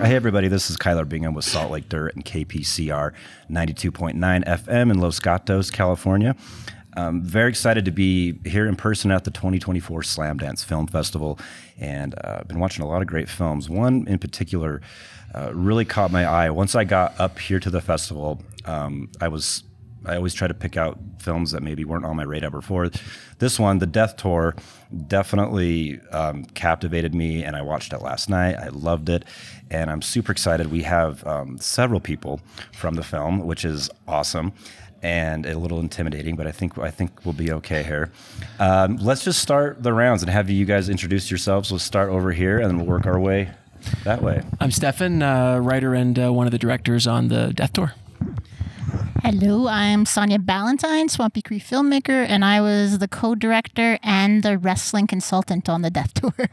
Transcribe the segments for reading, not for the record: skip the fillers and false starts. Hey everybody, this is Kyler Bingham with Salt Lake Dirt and KPCR 92.9 FM in Los Gatos, California. I'm very excited to be here in person at the 2024 Slamdance Film Festival, and I've been watching a lot of great films. One in particular really caught my eye. Once I got up here to the festival, I always try to pick out films that maybe weren't on my radar before. This one, The Death Tour, definitely captivated me, and I watched it last night. I loved it, and I'm super excited. We have several people from the film, which is awesome and a little intimidating, but I think we'll be okay here. Let's just start the rounds and have you guys introduce yourselves. We'll start over here, and we'll work our way that way. I'm Stefan, writer and one of the directors on The Death Tour. Hello, I'm Sonya Ballantyne, Swampy Cree filmmaker, and I was the co-director and the wrestling consultant on The Death Tour.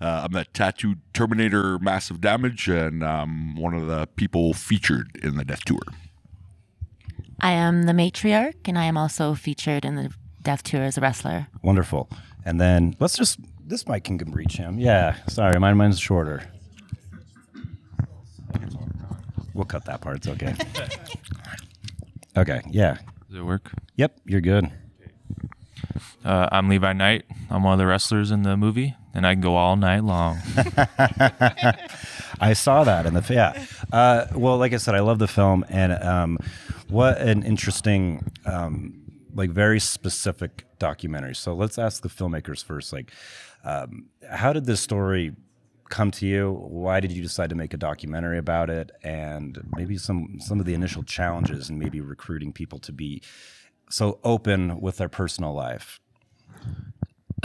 I'm the tattooed Terminator, Massive Damage, and I'm one of the people featured in The Death Tour. I am the matriarch, and I am also featured in The Death Tour as a wrestler. Wonderful. And then let's just, this mic can reach him. Yeah, sorry, mine's shorter. We'll cut that part. It's okay. Okay. Yeah. Does it work? Yep. You're good. I'm Levi Knight. I'm one of the wrestlers in the movie, and I can go all night long. I saw that in the yeah. Well, like I said, I love the film, and what an interesting, like very specific documentary. So let's ask the filmmakers first. Like, how did this story come to you? Why did you decide to make a documentary about it? And maybe some of the initial challenges and maybe recruiting people to be so open with their personal life.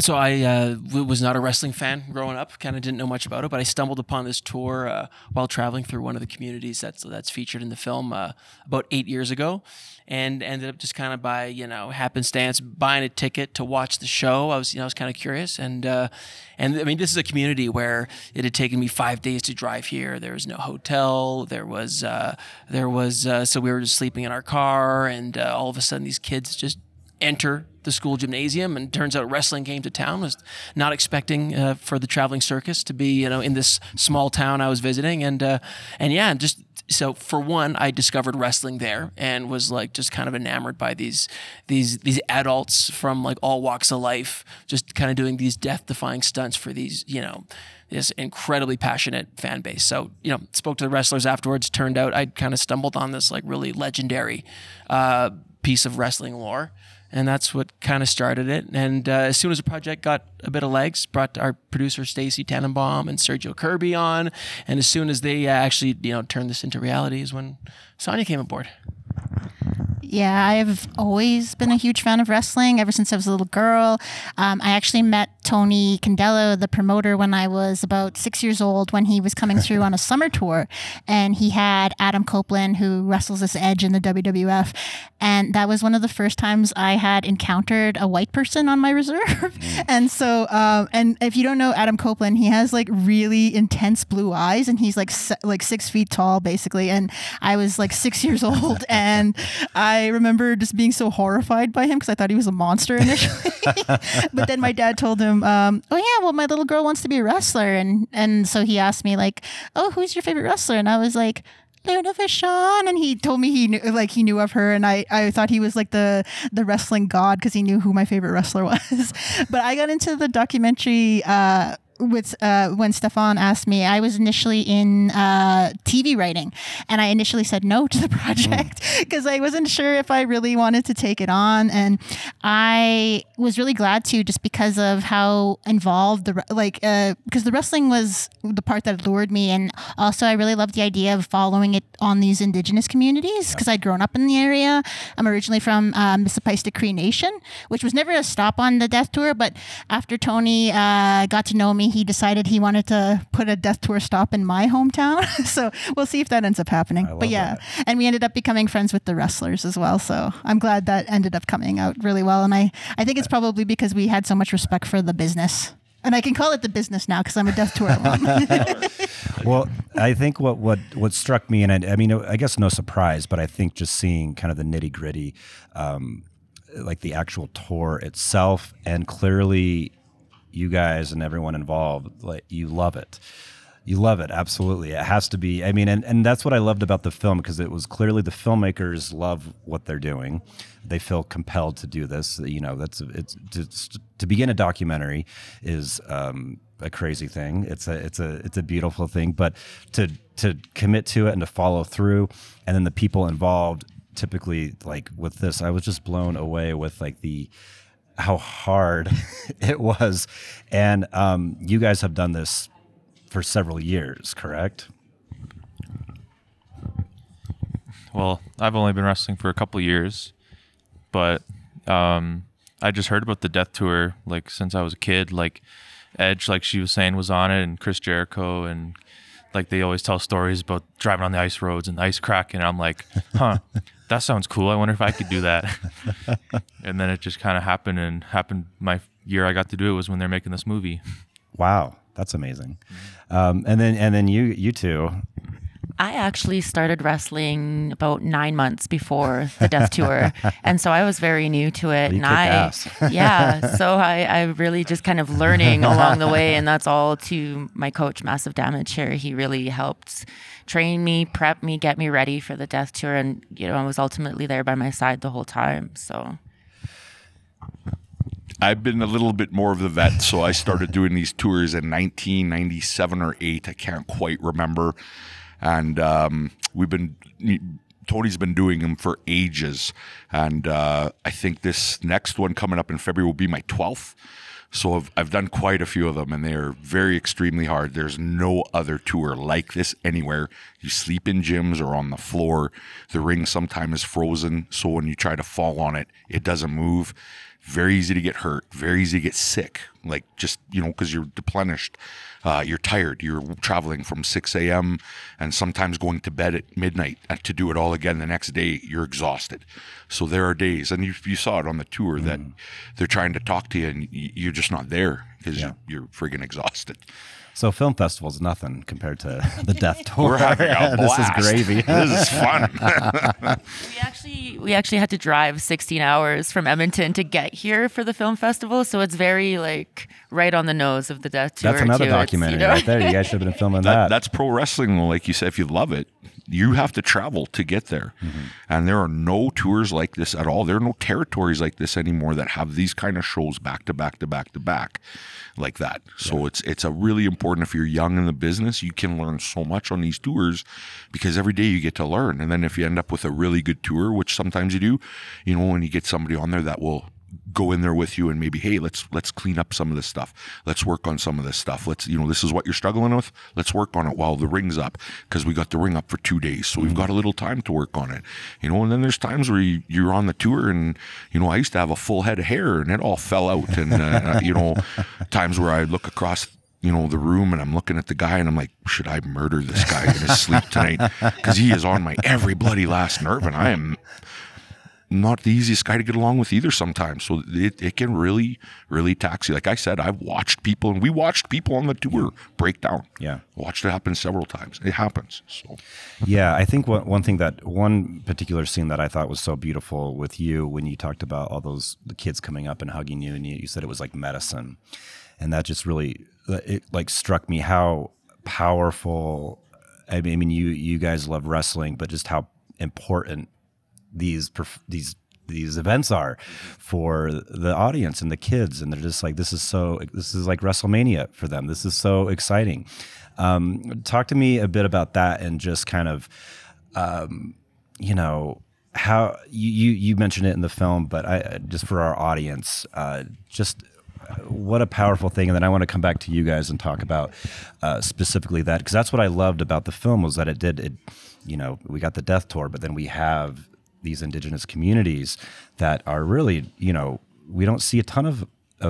So I was not a wrestling fan growing up, kind of didn't know much about it, but I stumbled upon this tour while traveling through one of the communities that's featured in the film about 8 years ago, and ended up just kind of by, you know, happenstance buying a ticket to watch the show. I was kind of curious, and I mean, this is a community where it had taken me 5 days to drive here. There was no hotel. There was so we were just sleeping in our car, and all of a sudden these kids just enter the school gymnasium, and turns out wrestling came to town. Was not expecting for the traveling circus to be, you know, in this small town I was visiting, and yeah, just so for one, I discovered wrestling there and was like just kind of enamored by these adults from like all walks of life, just kind of doing these death-defying stunts for these, you know, this incredibly passionate fan base. So, you know, spoke to the wrestlers afterwards. Turned out I'd kind of stumbled on this like really legendary piece of wrestling lore. And that's what kind of started it. And as soon as the project got a bit of legs, brought our producer Stacy Tannenbaum and Sergio Kirby on. And as soon as they actually, you know, turned this into reality, is when Sonya came aboard. Yeah, I've always been a huge fan of wrestling ever since I was a little girl. I actually met Tony Condello, the promoter, when I was about 6 years old, when he was coming through on a summer tour, and he had Adam Copeland, who wrestles this Edge in the WWF, and that was one of the first times I had encountered a white person on my reserve. And so, and if you don't know Adam Copeland, he has like really intense blue eyes, and he's like 6 feet tall basically, and I was like 6 years old, and I remember just being so horrified by him because I thought he was a monster initially. But then my dad told him, oh yeah, well, my little girl wants to be a wrestler. And so he asked me like, oh, who's your favorite wrestler? And I was like, Luna Vachon. And he told me he knew of her, and I thought he was like the wrestling god because he knew who my favorite wrestler was. But I got into the documentary when Stefan asked me. I was initially in TV writing, and I initially said no to the project because I wasn't sure if I really wanted to take it on. And I was really glad to, just because of how involved because the wrestling was the part that lured me. And also I really loved the idea of following it on these indigenous communities, because I'd grown up in the area. I'm originally from Misipawistik Cree Nation, which was never a stop on the Death Tour, but after Tony got to know me, he decided he wanted to put a Death Tour stop in my hometown. So we'll see if that ends up happening. But yeah, that. And we ended up becoming friends with the wrestlers as well. So I'm glad that ended up coming out really well. And I think it's probably because we had so much respect for the business. And I can call it the business now because I'm a Death Tour alum. Well, I think what struck me, and I mean, I guess no surprise, but I think just seeing kind of the nitty gritty, like the actual tour itself, and clearly you guys and everyone involved, like, you love it. You love it. Absolutely. It has to be. I mean, and that's what I loved about the film, because it was clearly the filmmakers love what they're doing. They feel compelled to do this. You know, that's it's to begin a documentary is a crazy thing. It's a beautiful thing, but to commit to it and to follow through, and then the people involved, typically like with this, I was just blown away with like how hard it was. And you guys have done this for several years, correct? Well, I've only been wrestling for a couple years, but I just heard about the Death Tour like since I was a kid. Like Edge, like she was saying, was on it, and Chris Jericho, and like they always tell stories about driving on the ice roads and the ice cracking. I'm like, huh, that sounds cool. I wonder if I could do that. And then it just kind of happened, and my year I got to do it was when they're making this movie. Wow. That's amazing. And then you two. I actually started wrestling about 9 months before the Death Tour. And so I was very new to it. You and yeah. So I really just kind of learning along the way. And that's all to my coach, Massive Damage here. He really helped train me, prep me, get me ready for the Death Tour. And, you know, I was ultimately there by my side the whole time. So I've been a little bit more of the vet, so I started doing these tours in 1997 or 8. I can't quite remember. And Tony's been doing them for ages. And I think this next one coming up in February will be my 12th. So I've done quite a few of them, and they are very extremely hard. There's no other tour like this anywhere. You sleep in gyms or on the floor. The ring sometimes is frozen, so when you try to fall on it, it doesn't move. Very easy to get hurt, very easy to get sick, like just, you know, because you're deplenished, you're tired, you're traveling from 6 a.m. and sometimes going to bed at midnight to do it all again the next day, you're exhausted. So there are days, and you saw it on the tour, that they're trying to talk to you and you're just not there because you're friggin' exhausted. So film festival's nothing compared to the Death Tour. We're having a blast. This is gravy. This is fun. We actually had to drive 16 hours from Edmonton to get here for the film festival, so it's very like right on the nose of the Death Tour. That's another documentary, you know? Right there. You guys should have been filming that. That's pro wrestling, like you said. If you love it, you have to travel to get there. Mm-hmm. And there are no tours like this at all. There are no territories like this anymore that have these kind of shows back to back to back to back like that. So it's a really important. If you're young in the business, you can learn so much on these tours, because every day you get to learn. And then if you end up with a really good tour, which sometimes you do, you know, when you get somebody on there that will go in there with you and maybe, hey, let's clean up some of this stuff. Let's work on some of this stuff. Let's, you know, this is what you're struggling with. Let's work on it while the ring's up, because we got the ring up for 2 days. So we've got a little time to work on it, you know. And then there's times where you're on the tour and, you know, I used to have a full head of hair and it all fell out. And, you know, times where I look across, you know, the room and I'm looking at the guy and I'm like, should I murder this guy in his sleep tonight? Because he is on my every bloody last nerve, and I am not the easiest guy to get along with either sometimes. So it can really, really tax you. Like I said, I've watched people, and we watched people on the tour break down. Yeah. Watched it happen several times. It happens. So. Yeah, I think one particular scene that I thought was so beautiful with you, when you talked about all the kids coming up and hugging you, and you said it was like medicine. And that just really... it like struck me how powerful, I mean, you guys love wrestling, but just how important these events are for the audience and the kids. And they're just like, this is like WrestleMania for them. This is so exciting. Talk to me a bit about that, and just kind of, you know, how you mentioned it in the film, but I just for our audience, just what a powerful thing. And then I want to come back to you guys and talk about specifically that, because that's what I loved about the film, was that it you know, we got the Death Tour, but then we have these indigenous communities that are really, you know, we don't see a ton of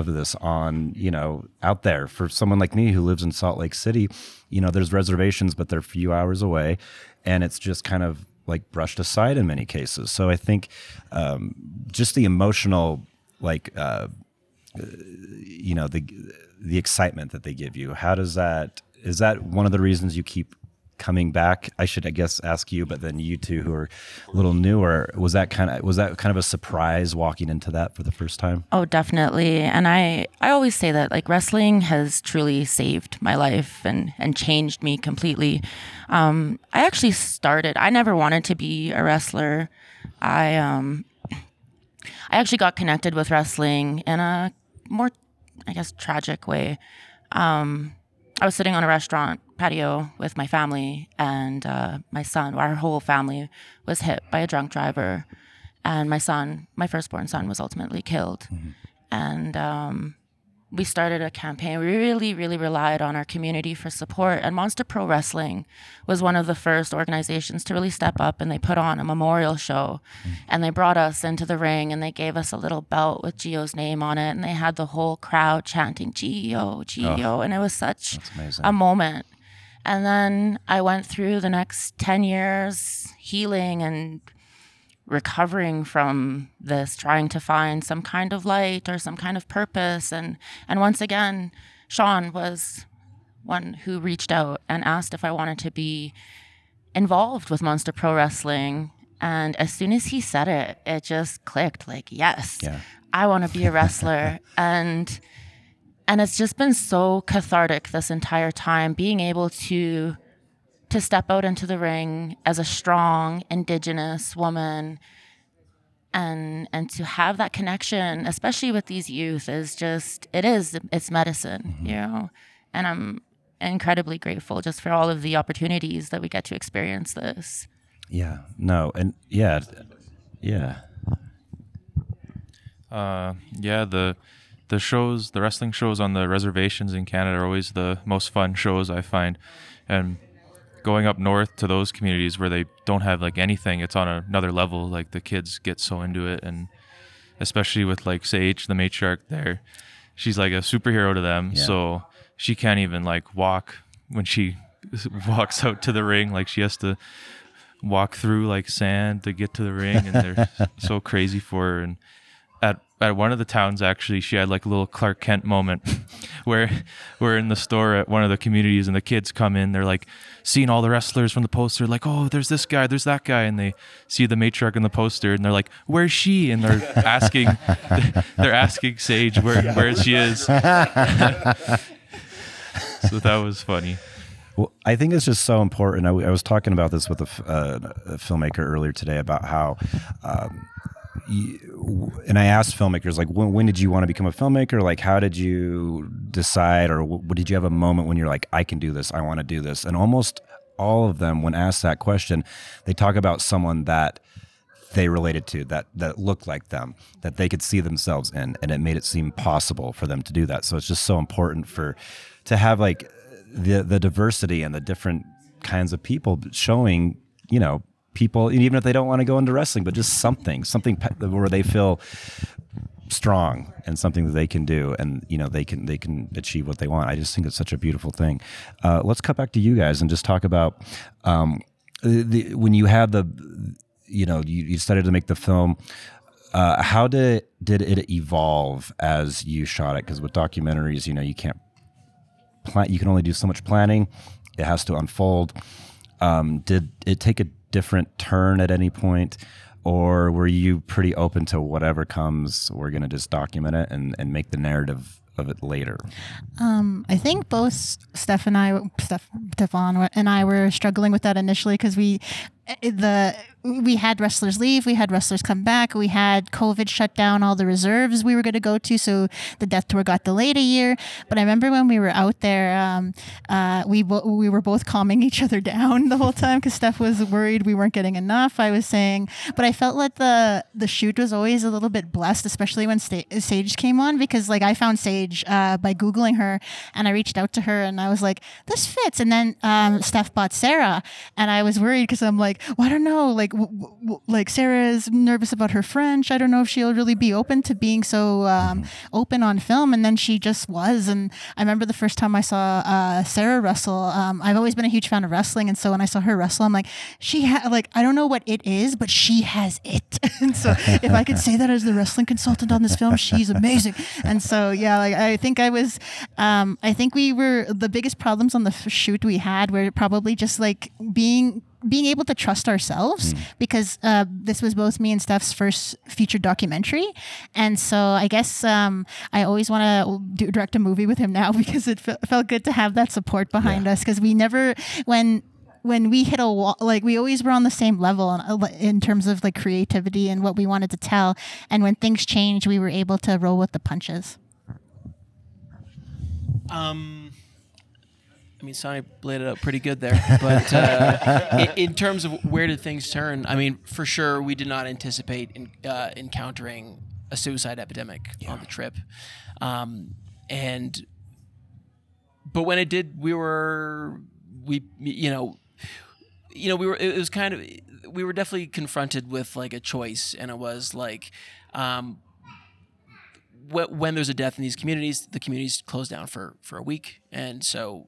this on, you know, out there. For someone like me who lives in Salt Lake City, you know, there's reservations, but they're a few hours away, and it's just kind of like brushed aside in many cases. So I think just the emotional, like, you know, the excitement that they give you, how does that, is that one of the reasons you keep coming back? I should, I guess, ask you, but then you two who are a little newer, was that kind of a surprise walking into that for the first time? Oh, definitely. And I always say that, like, wrestling has truly saved my life and changed me completely. I actually started, I never wanted to be a wrestler. I actually got connected with wrestling in a more, I guess, tragic way. I was sitting on a restaurant patio with my family and my son, our whole family, was hit by a drunk driver. And my son, my firstborn son, was ultimately killed. Mm-hmm. And we started a campaign. We really, really relied on our community for support. And Monster Pro Wrestling was one of the first organizations to really step up, and they put on a memorial show. Mm-hmm. And they brought us into the ring, and they gave us a little belt with Gio's name on it. And they had the whole crowd chanting, Gio, Gio. Oh, and it was such a moment. And then I went through the next 10 years healing and recovering from this, trying to find some kind of light or some kind of purpose. And once again, Sean was one who reached out and asked if I wanted to be involved with Monster Pro Wrestling. And as soon as he said it, it just clicked, like, yes, yeah. I want to be a wrestler. And it's just been so cathartic this entire time, being able to step out into the ring as a strong Indigenous woman and to have that connection, especially with these youth, is just, it's medicine, mm-hmm. you know? And I'm incredibly grateful just for all of the opportunities that we get to experience this. Yeah, no, and yeah, yeah. The shows, the wrestling shows on the reservations in Canada are always the most fun shows, I find. And going up north to those communities where they don't have, like, anything, it's on another level. Like, the kids get so into it. And especially with, like, Sage, the matriarch there, she's like a superhero to them. Yeah. So she can't even, like, walk when she walks out to the ring. Like, she has to walk through, like, sand to get to the ring. And they're so crazy for her. And at one of the towns, actually, she had, like, a little Clark Kent moment where we're in the store at one of the communities, and the kids come in. They're, like, seeing all the wrestlers from the poster, like, oh, there's this guy, there's that guy. And they see the matriarch in the poster, and they're like, where's she? And they're asking Sage where she is. So that was funny. Well, I think it's just so important. I was talking about this with a filmmaker earlier today about how... and I asked filmmakers, like, when did you want to become a filmmaker? Like, how did you decide, or did you have a moment when you're like, I can do this, I want to do this? And almost all of them, when asked that question, they talk about someone that they related to, that looked like them, that they could see themselves in, and it made it seem possible for them to do that. So it's just so important to have, like, the diversity and the different kinds of people showing, you know, people, even if they don't want to go into wrestling, but just something where they feel strong and something that they can do, and, you know, they can achieve what they want. I just think it's such a beautiful thing. Let's cut back to you guys and just talk about when you had the, you know, you started to make the film. How did it evolve as you shot it? Because with documentaries, you know, you can't plan. You can only do so much planning. It has to unfold. Did it take a different turn at any point, or were you pretty open to whatever comes, we're going to just document it and make the narrative of it later? I think both Stefan and I were struggling with that initially, because we had wrestlers leave, we had wrestlers come back, we had COVID shut down all the reserves we were going to go to, so the Death Tour got delayed a year. But I remember when we were out there, we were both calming each other down the whole time, because Steph was worried we weren't getting enough, I was saying. But I felt like the shoot was always a little bit blessed, especially when Sage came on, because, like, I found Sage by Googling her, and I reached out to her, and I was like, this fits. And then Steph bought Sarah, and I was worried because I'm like, like, well, I don't know, like Sarah's nervous about her French. I don't know if she'll really be open to being so open on film. And then she just was. And I remember the first time I saw Sarah Russell, I've always been a huge fan of wrestling. And so when I saw her wrestle, I'm like, I don't know what it is, but she has it. And so if I could say that as the wrestling consultant on this film, she's amazing. And so, yeah, like, I think we were, the biggest problems on the shoot we had were probably just like being able to trust ourselves, because this was both me and Steph's first feature documentary. And so I guess I always want to direct a movie with him now, because it felt good to have that support behind us, because we never, when we hit a wall, like we always were on the same level in terms of like creativity and what we wanted to tell. And when things changed, we were able to roll with the punches. I mean, Sonya laid it out pretty good there, but in terms of where did things turn, I mean, for sure, we did not anticipate encountering a suicide epidemic on the trip. But when it did, we were definitely confronted with like a choice, and it was like, when there's a death in these communities, the communities close down for a week. And so,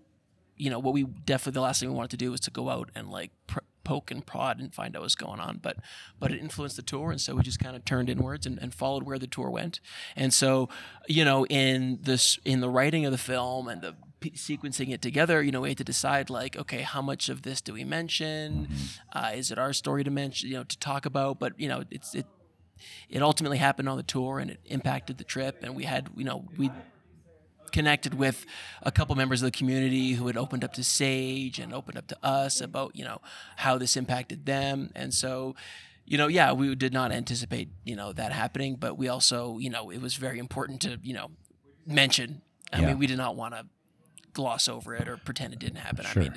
you know, what we definitely, the last thing we wanted to do was to go out and like poke and prod and find out what's going on. But it influenced the tour. And so we just kind of turned inwards and followed where the tour went. And so, you know, in the writing of the film and the sequencing it together, you know, we had to decide like, okay, how much of this do we mention? Is it our story to mention, you know, to talk about? But, you know, it ultimately happened on the tour, and it impacted the trip. And we had, you know, we connected with a couple members of the community who had opened up to Sage and opened up to us about, you know, how this impacted them. And so, you know, yeah, we did not anticipate, you know, that happening, but we also, you know, it was very important to, you know, mention. I mean, we did not want to gloss over it or pretend it didn't happen. Sure. I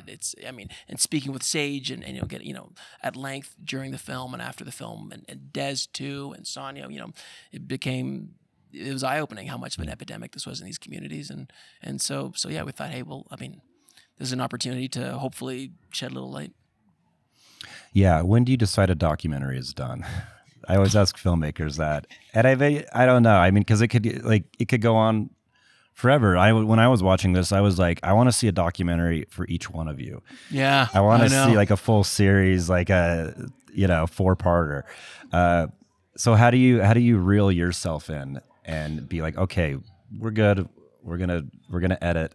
mean, and speaking with Sage and you know, at length during the film and after the film, and Des too, and Sonya, you know, it was eye-opening how much of an epidemic this was in these communities. And so yeah, we thought, hey, well, I mean, this is an opportunity to hopefully shed a little light. Yeah. When do you decide a documentary is done? I always ask filmmakers that, and I don't know. I mean, cause it could go on forever. When I was watching this, I was like, I want to see a documentary for each one of you. Yeah, I want to see like a full series, like a, you know, 4-parter. So how do you reel yourself in and be like, okay, we're good, we're gonna edit?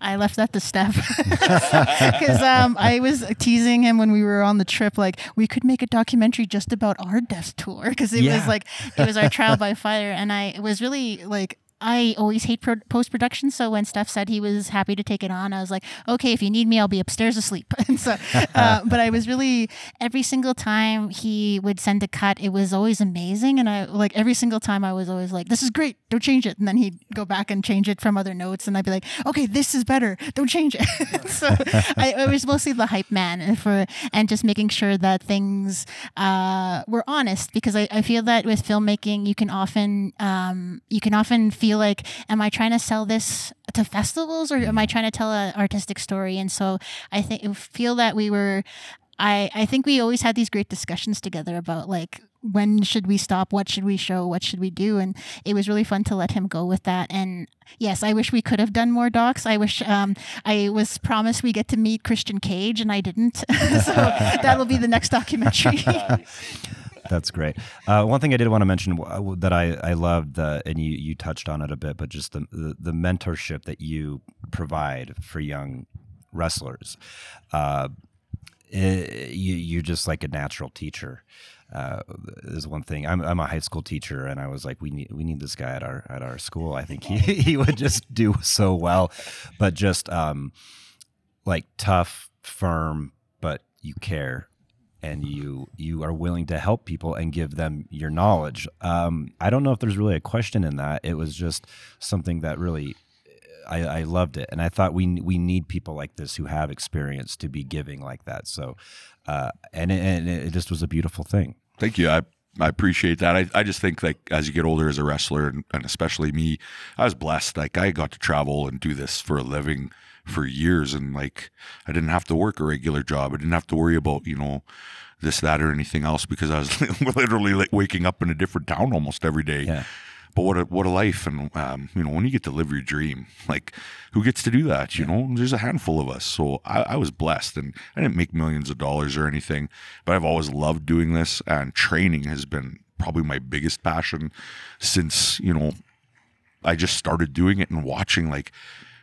I left that to Steph, because I was teasing him when we were on the trip, like, we could make a documentary just about our death tour, because it was like, it was our trial by fire, and it was really like, I always hate post-production, so when Steph said he was happy to take it on, I was like, okay, if you need me, I'll be upstairs asleep. And so, but I was really, every single time he would send a cut, it was always amazing. And every single time I was always like, this is great, don't change it. And then he'd go back and change it from other notes, and I'd be like, okay, this is better, don't change it. So I was mostly the hype man and just making sure that things were honest, because I feel that with filmmaking, you can often feel like, am I trying to sell this to festivals, or am I trying to tell an artistic story? And so I think we always had these great discussions together about like, when should we stop? What should we show? What should we do? And it was really fun to let him go with that. And yes, I wish we could have done more docs. I wish, I was promised we get to meet Christian Cage, and I didn't. So that'll be the next documentary. That's great. One thing I did want to mention that I loved, and you touched on it a bit, but just the mentorship that you provide for young wrestlers. You're just like a natural teacher. Is one thing. I'm a high school teacher, and I was like, we need this guy at our school. I think he would just do so well, but just like tough, firm, but you care, and you are willing to help people and give them your knowledge. I don't know if there's really a question in that. It was just something that really, I loved it, and I thought we need people like this who have experience to be giving like that. So, and it just was a beautiful thing. Thank you. I appreciate that. I just think like as you get older as a wrestler, and especially me, I was blessed. Like I got to travel and do this for a living for years, and like I didn't have to work a regular job. I didn't have to worry about, you know, this, that, or anything else, because I was literally like waking up in a different town almost every day. Yeah. But what a life. And you know, when you get to live your dream, like who gets to do that? You know, there's a handful of us. So I was blessed, and I didn't make millions of dollars or anything, but I've always loved doing this, and training has been probably my biggest passion since, you know, I just started doing it and watching, like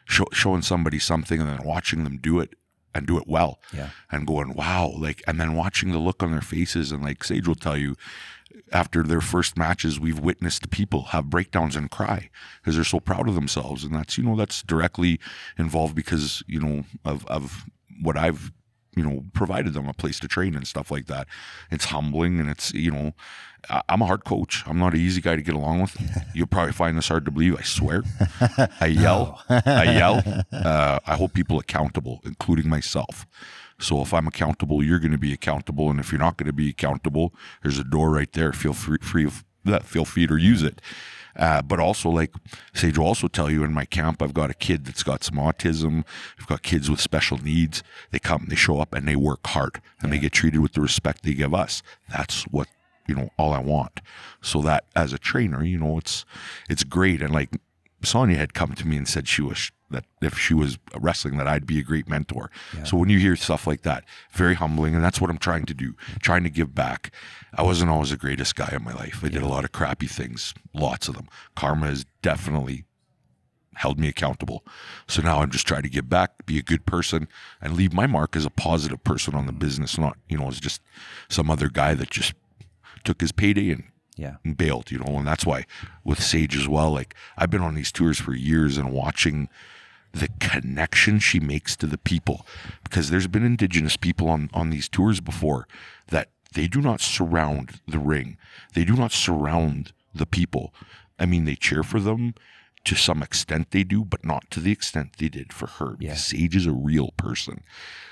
showing somebody something and then watching them do it and do it well. Yeah. And going, wow, like, and then watching the look on their faces. And like Sage will tell you, after their first matches, we've witnessed people have breakdowns and cry because they're so proud of themselves. And that's, you know, that's directly involved because, you know, of what I've, you know, provided them a place to train and stuff like that. It's humbling, and it's, you know, I'm a hard coach. I'm not an easy guy to get along with. You'll probably find this hard to believe, I swear. I yell. I hold people accountable, including myself. So if I'm accountable, you're going to be accountable. And if you're not going to be accountable, there's a door right there. Feel free to use it. But also, like Sage will also tell you, in my camp, I've got a kid that's got some autism. I've got kids with special needs. They come, they show up, and they work hard, and they get treated with the respect they give us. That's what, you know, all I want. So that as a trainer, you know, it's great. And like Sonya had come to me and said she was, that if she was wrestling, that I'd be a great mentor. Yeah. So when you hear stuff like that, very humbling. And that's what I'm trying to do, trying to give back. I wasn't always the greatest guy in my life. I did a lot of crappy things, lots of them. Karma has definitely held me accountable. So now I'm just trying to give back, be a good person, and leave my mark as a positive person on the business, not, you know, as just some other guy that just took his payday and bailed, you know. And that's why with Sage as well, like I've been on these tours for years and watching the connection she makes to the people, because there's been Indigenous people on these tours before that they do not surround the ring. They do not surround the people. I mean, they cheer for them to some extent, they do, but not to the extent they did for her. Yeah. Sage is a real person.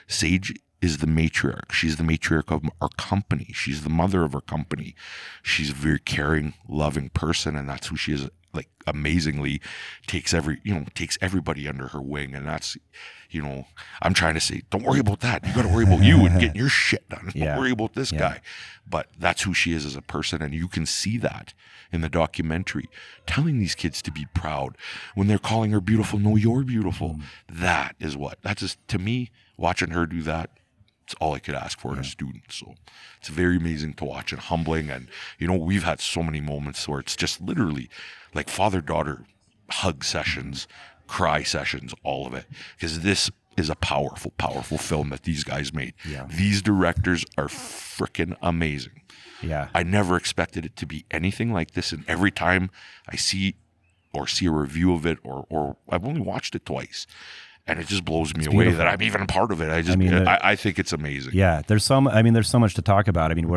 Sage is the matriarch. She's the matriarch of our company. She's the mother of our company. She's a very caring, loving person, and that's who she is. Like amazingly takes everybody under her wing. And that's, you know, I'm trying to say, don't worry about that. You got to worry about you and getting your shit done. Don't worry about this guy. But that's who she is as a person. And you can see that in the documentary, telling these kids to be proud when they're calling her beautiful. No, you're beautiful. That is what, that's just, to me, watching her do that, it's all I could ask for in a student. So it's very amazing to watch and humbling. And, you know, we've had so many moments where it's just literally like father-daughter hug sessions, cry sessions, all of it. Because this is a powerful, powerful film that these guys made. Yeah. These directors are freaking amazing. Yeah, I never expected it to be anything like this. And every time I see a review of it, or I've only watched it twice, and it just blows me away that I'm even a part of it. I think it's amazing. Yeah. There's so much to talk about. I mean,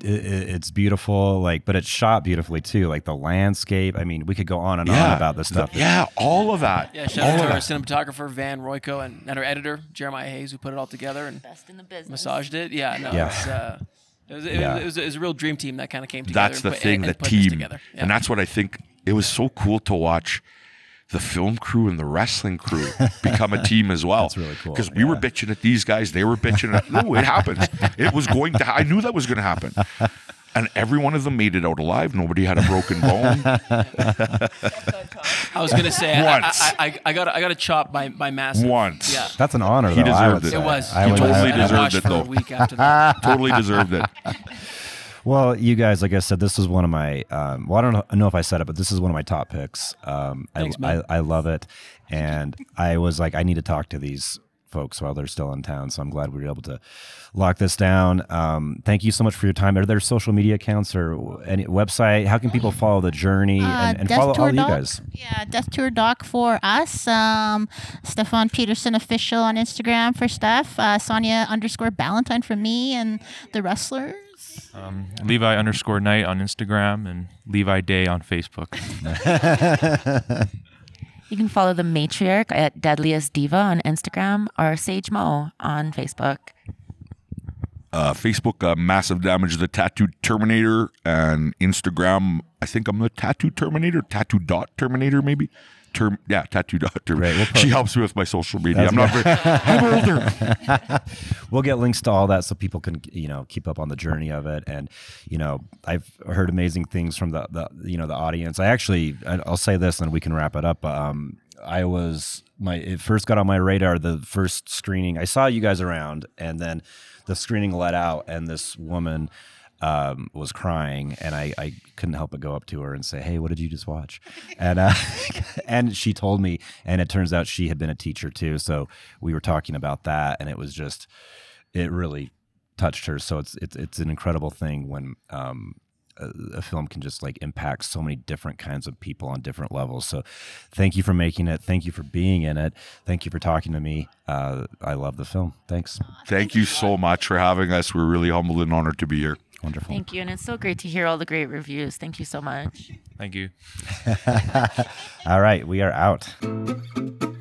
it's beautiful, like, but it's shot beautifully too. Like the landscape. I mean, we could go on and on about this stuff. All of that. Yeah. Shout out to our cinematographer, Van Royko, and our editor, Jeremiah Hayes, who put it all together and best in the business. Massaged it. Yeah. No, yeah. It was a real dream team that kind of came together. That's the thing, the team. Yeah. And that's what I think. It was so cool to watch the film crew and the wrestling crew become a team as well. That's really cool. Because we were bitching at these guys. They were bitching at, no, it happens. It was going to, I knew that was going to happen. And every one of them made it out alive. Nobody had a broken bone. I was going to say, I got to chop my massive. Once. Yeah. That's an honor, though. He deserved it. It was. He totally deserved it, though. Week after that. Totally deserved it. Well, you guys, like I said, this is one of my, I don't know if I said it, but this is one of my top picks. Thanks, man. I love it. And I was like, I need to talk to these folks while they're still in town. So I'm glad we were able to lock this down. Thank you so much for your time. Are there social media accounts or any website? How can people follow the journey and follow all of you guys? Yeah, Death Tour Doc for us. Stefan Peterson Official on Instagram for Steph. Sonya _Ballantyne for me and the wrestlers. Levi _Knight on Instagram and Levi Day on Facebook. You can follow the matriarch at Deadliest Diva on Instagram or Sage Mo on Facebook. Massive Damage, the Tattooed Terminator, and Instagram, I think I'm the Tattoo Terminator, Tattoo Dot Terminator maybe. tattoo doctor. Right, she helps me with my social media. I'm not very, I'm older. We'll get links to all that so people can, you know, keep up on the journey of it. And, you know, I've heard amazing things from the audience. I actually, I'll say this and we can wrap it up. It first got on my radar, the first screening. I saw you guys around, and then the screening let out, and this woman was crying, and I couldn't help but go up to her and say, "Hey, what did you just watch?" And and she told me, and it turns out she had been a teacher too. So we were talking about that, and it was just, it really touched her. So it's an incredible thing when a film can just like impact so many different kinds of people on different levels. So thank you for making it. Thank you for being in it. Thank you for talking to me. I love the film. Thanks. Thank you so much for having us. We're really humbled and honored to be here. Wonderful. Thank you. And it's so great to hear all the great reviews. Thank you so much. Thank you. All right. We are out.